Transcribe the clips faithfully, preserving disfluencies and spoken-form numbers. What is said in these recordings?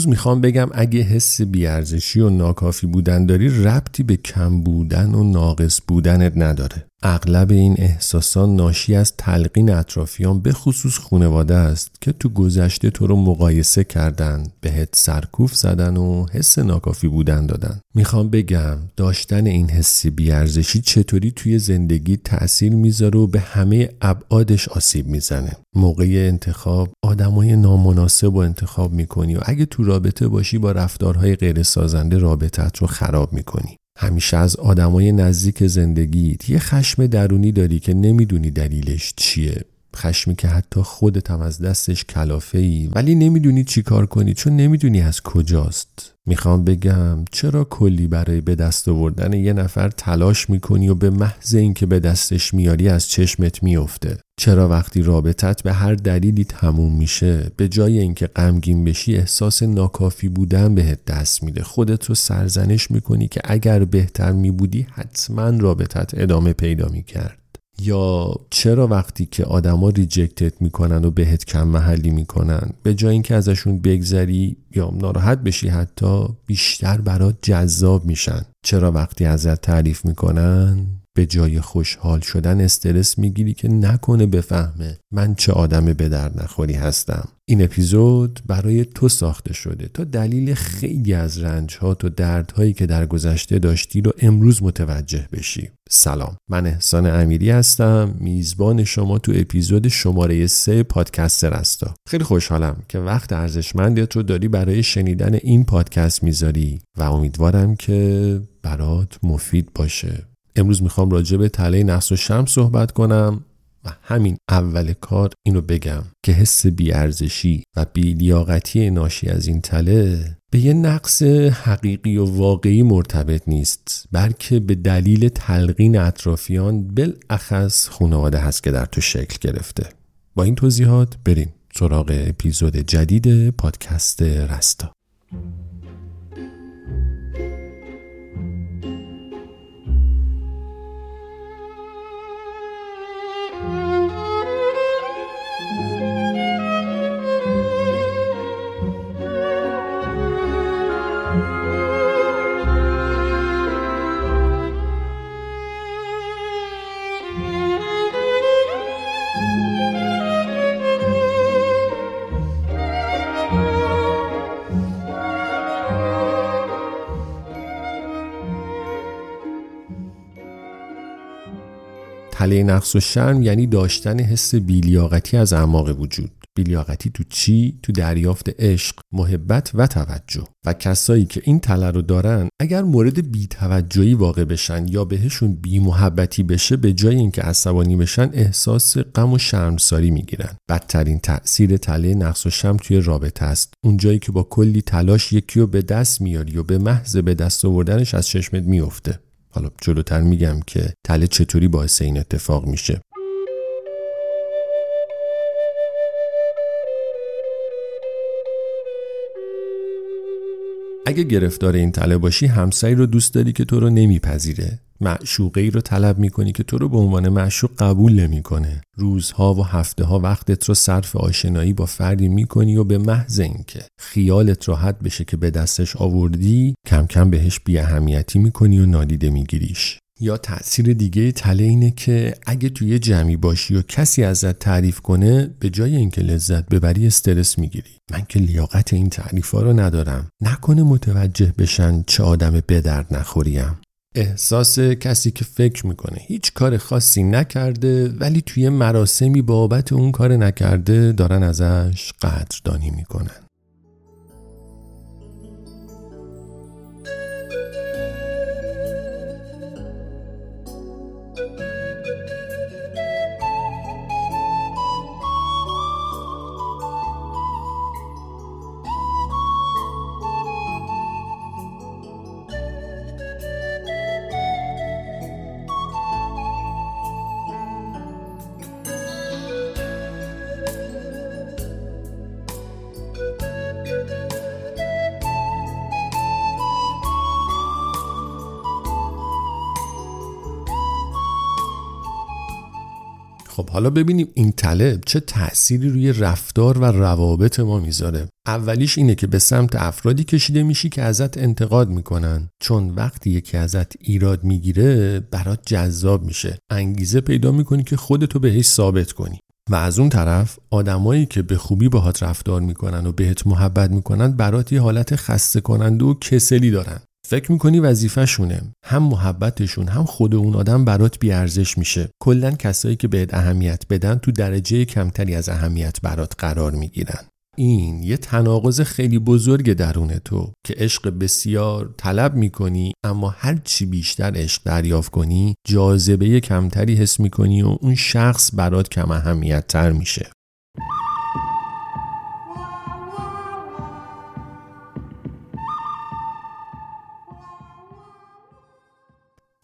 امروز میخوام بگم اگه حس بیارزشی و ناکافی بودن داری، ربطی به کم بودن و ناقص بودنت نداره. اغلب این احساسان ناشی از تلقین اطرافیان، به خصوص خانواده است که تو گذشته تو رو مقایسه کردن، بهت سرکوف زدن و حس ناکافی بودن دادن. میخوام بگم داشتن این حس بیارزشی چطوری توی زندگی تأثیر میذاره و به همه ابعادش آسیب میزنه. موقع انتخاب آدمای نامناسب رو انتخاب میکنی و اگه تو رابطه باشی با رفتارهای غیر سازنده رابطت رو خراب میکنی. همیشه از آدمای نزدیک زندگیت یه خشم درونی داری که نمیدونی دلیلش چیه، خشمی که حتی خودت هم از دستش کلافه‌ای ولی نمیدونی چی کار کنی چون نمیدونی از کجاست. میخوام بگم چرا کلی برای به دست آوردن یه نفر تلاش میکنی و به محض اینکه به دستش میاری از چشمت میفته؟ چرا وقتی رابطت به هر دلیلی تموم میشه، به جای اینکه غمگین بشی احساس ناکافی بودن بهت دست میده؟ خودت رو سرزنش میکنی که اگر بهتر میبودی حتما رابطت ادامه پیدا میکرد. یا چرا وقتی که آدما ریجکتت میکنن و بهت کم محلی میکنن، به جای اینکه ازشون بگذری یا ناراحت بشی حتی، بیشتر برات جذاب میشن؟ چرا وقتی ازت تعریف میکنن، به جای خوشحال شدن استرس میگیری که نکنه بفهمه من چه آدم به درد نخوری هستم؟ این اپیزود برای تو ساخته شده تا دلیل خیلی از رنج‌هات و دردهایی که در گذشته داشتی رو امروز متوجه بشی. سلام، من احسان امیری هستم، میزبان شما تو اپیزود شماره سه پادکست رستا. خیلی خوشحالم که وقت ارزشمندت رو داری برای شنیدن این پادکست میذاری و امیدوارم که برات مفید باشه. امروز میخوام راجع به طلعه نفس و شمس صحبت کنم و همین اول کار اینو بگم که حس بی‌ارزشی و بی‌لیاقتی ناشی از این طلعه به یه نقص حقیقی و واقعی مرتبط نیست، بلکه به دلیل تلقین اطرافیان، بالاخص خانواده هست که در تو شکل گرفته. با این توضیحات بریم سراغ اپیزود جدید پادکست رستا. طلعه نفس و شرم یعنی داشتن حس بی‌لیاقتی از اعماق وجود. بی‌لیاقتی تو چی؟ تو دریافت عشق، محبت و توجه. و کسایی که این طلعه رو دارن، اگر مورد بی‌توجهی واقع بشن یا بهشون بی‌محبتی بشه، به جای اینکه عصبانی بشن احساس غم و شرمساری میگیرن. بدترین تأثیر طلعه نفس و شرم توی رابطه است. اون جایی که با کلی تلاش یکی رو به دست میاری و به محض به دست آوردنش از چشمت میفته. حالا جلوتر میگم که طلعه چطوری باعث این اتفاق میشه. اگه گرفتار این طلعه باشی، همسایه رو دوست داری که تو رو نمیپذیره، معشوقه‌ای رو طلب میکنی که تو رو به عنوان معشوق قبول نمیکنه، روزها و هفته ها وقتت رو صرف آشنایی با فردی میکنی و به محض اینکه خیالت راحت بشه که به دستش آوردی، کم کم بهش بی اهمیتی میکنی و نادیده میگیریش. یا تأثیر دیگه طلعه اینه که اگه توی جمعی باشی و کسی ازت تعریف کنه، به جای اینکه لذت ببری استرس میگیری. من که لیاقت این تعریفا رو ندارم، نکنه متوجه بشن چه آدم به درد نخوریم. احساس کسی که فکر میکنه هیچ کار خاصی نکرده ولی توی مراسمی بابت اون کار نکرده دارن ازش قدردانی میکنن. خب حالا ببینیم این طلب چه تأثیری روی رفتار و روابط ما میذاره. اولیش اینه که به سمت افرادی کشیده میشی که ازت انتقاد میکنن، چون وقتی یکی ازت ایراد میگیره برات جذاب میشه، انگیزه پیدا میکنی که خودتو بهش ثابت کنی. و از اون طرف آدمایی که به خوبی باهات رفتار میکنن و بهت محبت میکنن برات یه حالت خسته کننده و کسلی دارن. فکر میکنی وظیفه شونه، هم محبتشون هم خود اون آدم برات بیارزش میشه. کلن کسایی که بهت اهمیت بدن تو درجه کمتری از اهمیت برات قرار میگیرن. این یه تناقض خیلی بزرگ درون تو که عشق بسیار طلب میکنی، اما هر چی بیشتر عشق دریافت کنی جاذبه کمتری حس میکنی و اون شخص برات کم اهمیت تر میشه.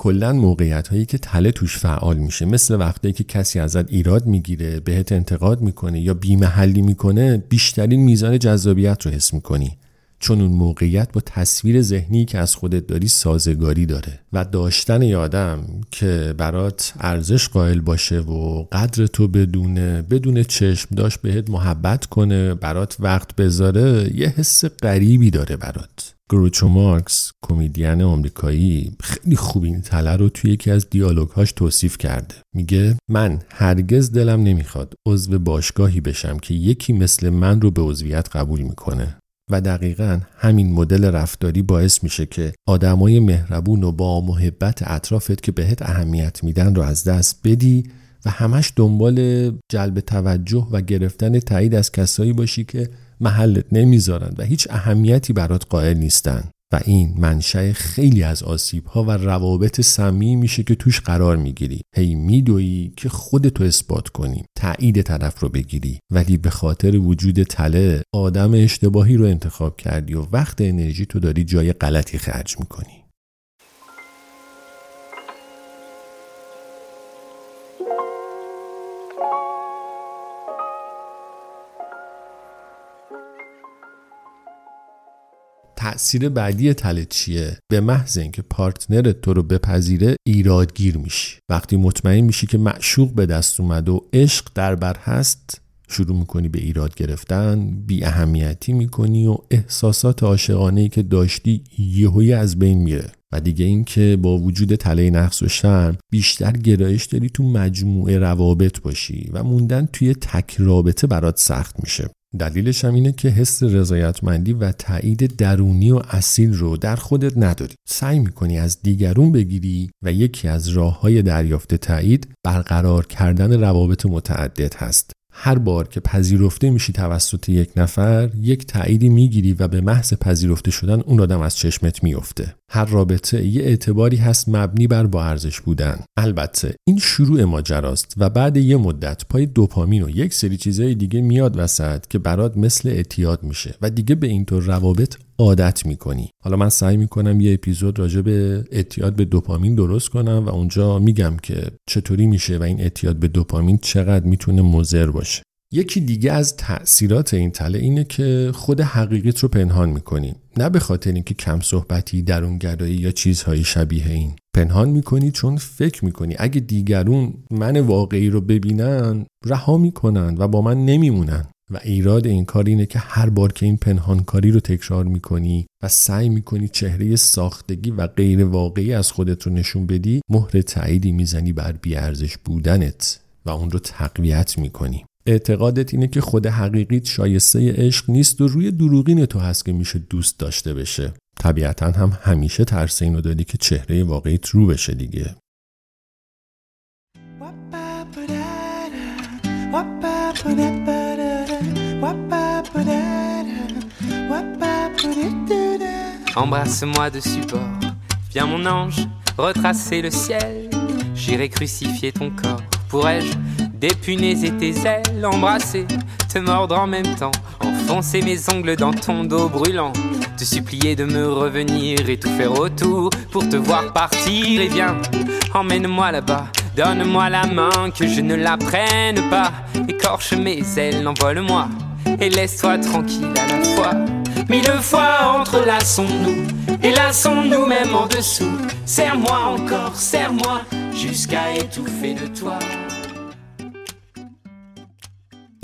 کلن موقعیت هایی که تله توش فعال میشه، مثل وقتی که کسی ازت ایراد میگیره، بهت انتقاد میکنه یا بی‌محلی میکنه، بیشترین میزان جذابیت رو حس میکنی، چون اون موقعیت با تصویر ذهنی که از خودت داری سازگاری داره. و داشتن یه آدم که برات ارزش قائل باشه و قدر تو بدونه، بدون چشم داشت بهت محبت کنه، برات وقت بذاره، یه حس غریبی داره برات. گروچو مارکس، کمدین آمریکایی، خیلی خوب این تله رو توی یکی از دیالوگ‌هاش توصیف کرده. میگه من هرگز دلم نمیخواد عضو باشگاهی بشم که یکی مثل من رو به عضویت قبول میکنه. و دقیقاً همین مدل رفتاری باعث میشه که آدمای مهربون و با محبت اطرافت که بهت اهمیت میدن رو از دست بدی و همش دنبال جلب توجه و گرفتن تایید از کسایی باشی که محلت نمیذارن و هیچ اهمیتی برات قائل نیستن. و این منشأ خیلی از آسیب‌ها و روابط صمیمی میشه که توش قرار میگیری. هی میدویی که خودتو اثبات کنی، تایید طرف رو بگیری، ولی به خاطر وجود تله آدم اشتباهی رو انتخاب کردی و وقت انرژی تو داری جای غلطی خرج میکنی. تأثیر بعدی تله چیه؟ به محض اینکه پارتنرت تو رو بپذیره ایرادگیر میشی. وقتی مطمئن میشی که معشوق به دست اومد و عشق در بر هست، شروع میکنی به ایراد گرفتن، بی اهمیتی میکنی و احساسات عاشقانه‌ای که داشتی یهویی از بین میره. و دیگه اینکه با وجود تله نقص و شرم بیشتر گرایش داری تو مجموعه روابط باشی و موندن توی تک رابطه برات سخت میشه. دلیلش هم اینه که حس رضایتمندی و تایید درونی و اصیل رو در خودت نداری. سعی میکنی از دیگرون بگیری و یکی از راه‌های دریافت تایید برقرار کردن روابط متعدد هست. هر بار که پذیرفته میشی توسط یک نفر، یک تاییدی میگیری و به محض پذیرفته شدن اون آدم از چشمت میفته. هر رابطه یه اعتباری هست مبنی بر با ارزش بودن. البته این شروع ماجراست و بعد یه مدت پای دوپامین و یک سری چیزهای دیگه میاد وسط که برات مثل اعتیاد میشه و دیگه به اینطور روابط عادت میکنی. حالا من سعی میکنم یه اپیزود راجع به اعتیاد به دوپامین درست کنم و اونجا میگم که چطوری میشه و این اعتیاد به دوپامین چقدر میتونه مضر باشه. یکی دیگه از تأثیرات این تله اینه که خود حقیقت رو پنهان میکنی. نه به خاطر اینکه کم صحبتی، درونگرایی یا چیزهای شبیه این. پنهان میکنی چون فکر میکنی اگه دیگرون من واقعی رو ببینن رها میکنن و با من نمیمونن. و ایراد این کار اینه که هر بار که این پنهانکاری رو تکرار میکنی و سعی میکنی چهره ساختگی و غیر واقعی از خودت رو نشون بدی، مهر تاییدی میزنی بر بیارزش بودنت و اون رو تقویت میکنی. اعتقادت اینه که خود حقیقیت شایسته عشق نیست و روی دروغین تو هست که میشه دوست داشته بشه. طبیعتا هم همیشه ترس اینو داری که چهره واقعیت رو بشه دیگه. Embrasse-moi de support, viens mon ange, retracer le ciel. J'irai crucifier ton corps, pourrais-je dépuniser tes ailes, embrasser, te mordre en même temps, enfoncer mes ongles dans ton dos brûlant, te supplier de me revenir et tout faire autour pour te voir partir. Et viens, emmène-moi là-bas, donne-moi la main que je ne la prenne pas, écorche mes ailes, envole-moi et laisse-toi tranquille à la fois. Mille fois entrelaçons-nous et laçons-nous même en dessous. Serre-moi encore, serre-moi jusqu'à étouffer de toi.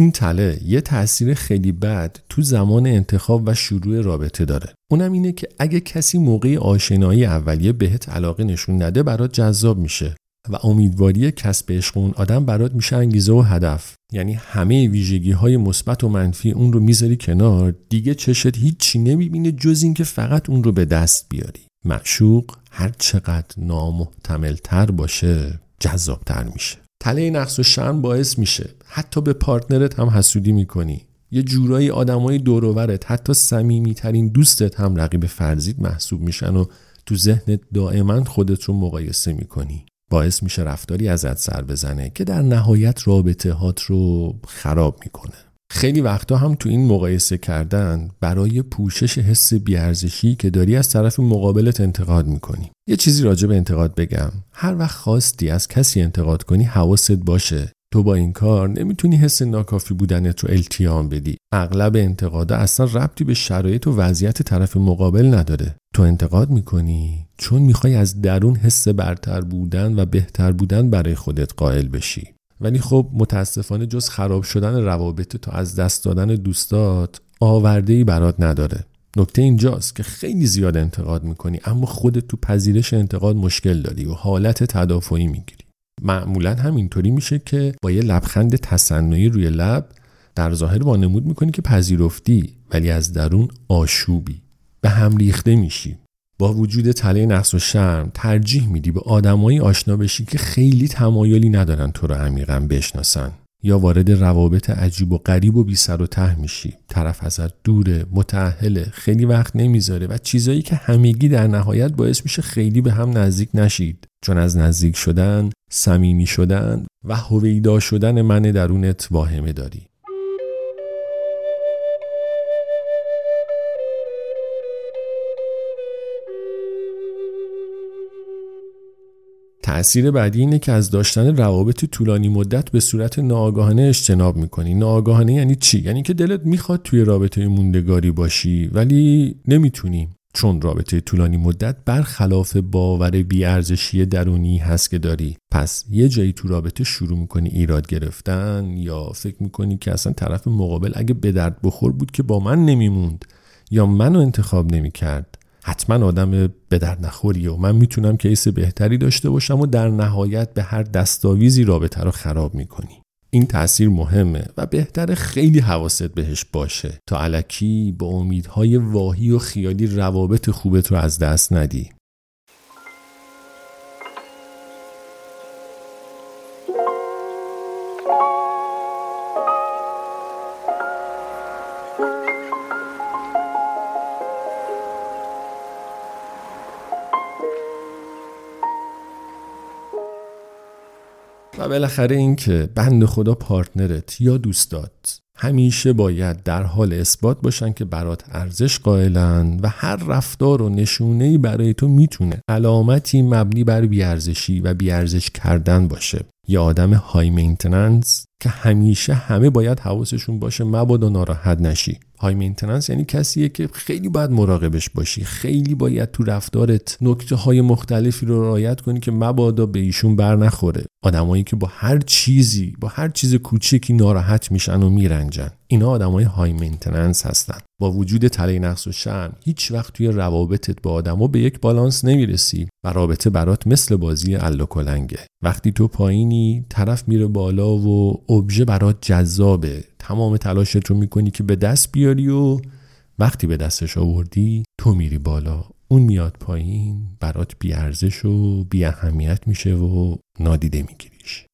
این تله یه تأثیر خیلی بد تو زمان انتخاب و شروع رابطه داره. اونم اینه که اگه کسی موقع آشنایی اولیه بهت علاقه نشون نده برات جذاب میشه و امیدواری کسب عشق اون آدم برات میشه انگیزه و هدف. یعنی همه ویژگی‌های مثبت و منفی اون رو میذاری کنار، دیگه چشت هیچی نمیبینه جز اینکه فقط اون رو به دست بیاری. معشوق هر چقدر نامحتمل‌تر باشه جذاب‌تر میشه. تله نقص و شرم باعث میشه حتی به پارتنرت هم حسودی میکنی. یه جورایی آدمای دور و برت، حتی صمیمیترین دوستت هم رقیب فرضیت محسوب میشن و تو ذهنت دائما خودت رو مقایسه میکنی. باعث میشه رفتاری ازت سر بزنه که در نهایت رابطه هات رو خراب میکنه. خیلی وقتا هم تو این مقایسه کردن برای پوشش حس بی‌ارزشی که داری از طرف مقابلت انتقاد میکنی. یه چیزی راجع به انتقاد بگم. هر وقت خواستی از کسی انتقاد کنی حواست باشه. تو با این کار نمیتونی حس ناکافی بودنت رو التیام بدی. اغلب انتقادا اصلا ربطی به شرایط و وضعیت طرف مقابل نداره. تو انتقاد میکنی چون میخوای از درون حس برتر بودن و بهتر بودن برای خودت قائل بشی. ولی خب متاسفانه جز خراب شدن روابط تا از دست دادن دوستات آورده‌ای برات نداره. نکته اینجاست که خیلی زیاد انتقاد میکنی اما خودت تو پذیرش انتقاد مشکل داری و حالت تدافعی میگیری. معمولا همینطوری میشه که با یه لبخند تصنعی روی لب در ظاهر وانمود میکنی که پذیرفتی ولی از درون آشوبی، به هم ریخته میشی. با وجود تله نقص و شرم ترجیح میدی به آدمایی آشنا بشی که خیلی تمایلی ندارن تو رو عمیقاً بشناسن، یا وارد روابط عجیب و غریب و بی سر و ته میشی. طرف ازت دوره، متأهله، خیلی وقت نمیذاره و چیزایی که همگی در نهایت باعث میشه خیلی به هم نزدیک نشید، چون از نزدیک شدن، صمیمی شدن و هویدا شدن من درونت واهمه داری. تأثیر بعدی اینه که از داشتن روابط طولانی مدت به صورت ناآگاهانه اجتناب میکنی. ناآگاهانه یعنی چی؟ یعنی که دلت میخواد توی رابطه موندگاری باشی ولی نمیتونی، چون رابطه طولانی مدت برخلاف باور بی‌ارزشی درونی هست که داری. پس یه جایی تو رابطه شروع میکنی ایراد گرفتن، یا فکر میکنی که اصلا طرف مقابل اگه به درد بخور بود که با من نمیموند، یا منو انتخاب نمیکرد. حتما آدم به درد نخوریه و من میتونم کیس بهتری داشته باشم، و در نهایت به هر دستاویزی رابطه رو خراب میکنی. این تأثیر مهمه و بهتره خیلی حواست بهش باشه تا الکی با امیدهای واهی و خیالی روابط خوبت رو از دست ندی. و بالاخره این که بند خدا پارتنرت یا دوستات همیشه باید در حال اثبات باشن که برات ارزش قائلن و هر رفتار و نشونه‌ای برای تو میتونه علامتی مبنی بر بی‌ارزشی و بی‌ارزش کردن باشه. یا آدم های مینتیننس که همیشه همه باید حواسشون باشه مبادا ناراحت نشی. های مینتیننس یعنی کسیه که خیلی باید مراقبش باشی، خیلی باید تو رفتارت نکته های مختلفی رو رعایت کنی که مبادا به ایشون بر نخوره. آدمایی که با هر چیزی، با هر چیز کوچیکی ناراحت میشن و میرنجن، اینا آدمای های مینتیننس هستن. با وجود تله نقص و شرم هیچ وقت توی روابطت با آدما به یک بالانس نمیرسی و رابطه برات مثل بازی الا کلنگه. وقتی تو پایینی طرف میره بالا و ابژه برات جذابه. تمام تلاشت رو میکنی که به دست بیاری و وقتی به دستش آوردی تو میری بالا، اون میاد پایین، برات بی ارزش و بی اهمیت میشه و نادیده میگیریش.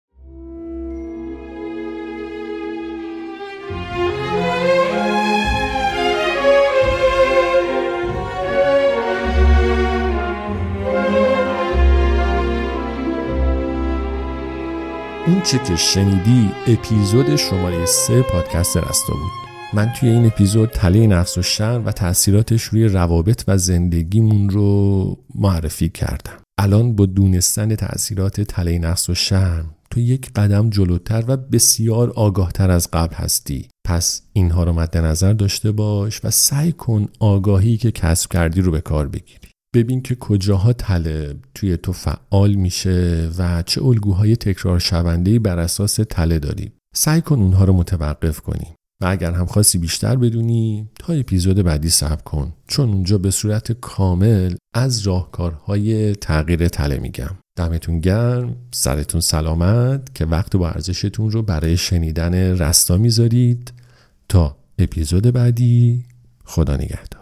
این چه که شنیدی اپیزود شماره سه پادکست رستا بود. من توی این اپیزود تله نقص و شرم و تأثیراتش روی روابط و زندگیمون رو معرفی کردم. الان با دونستن تأثیرات تله نقص و شرم تو یک قدم جلوتر و بسیار آگاهتر از قبل هستی. پس اینها رو مد نظر داشته باش و سعی کن آگاهی که کسب کردی رو به کار بگیری. ببین که کجاها تله توی تو فعال میشه و چه الگوهای تکرار شونده‌ای بر اساس تله داری. سعی کن اونها رو متوقف کنی و اگر هم خواستی بیشتر بدونی تا اپیزود بعدی صبر کن، چون اونجا به صورت کامل از راهکارهای تغییر تله میگم. دمتون گرم، سرتون سلامت که وقت و ارزشتون رو برای شنیدن رستا میذارید. تا اپیزود بعدی، خدا نگهدار.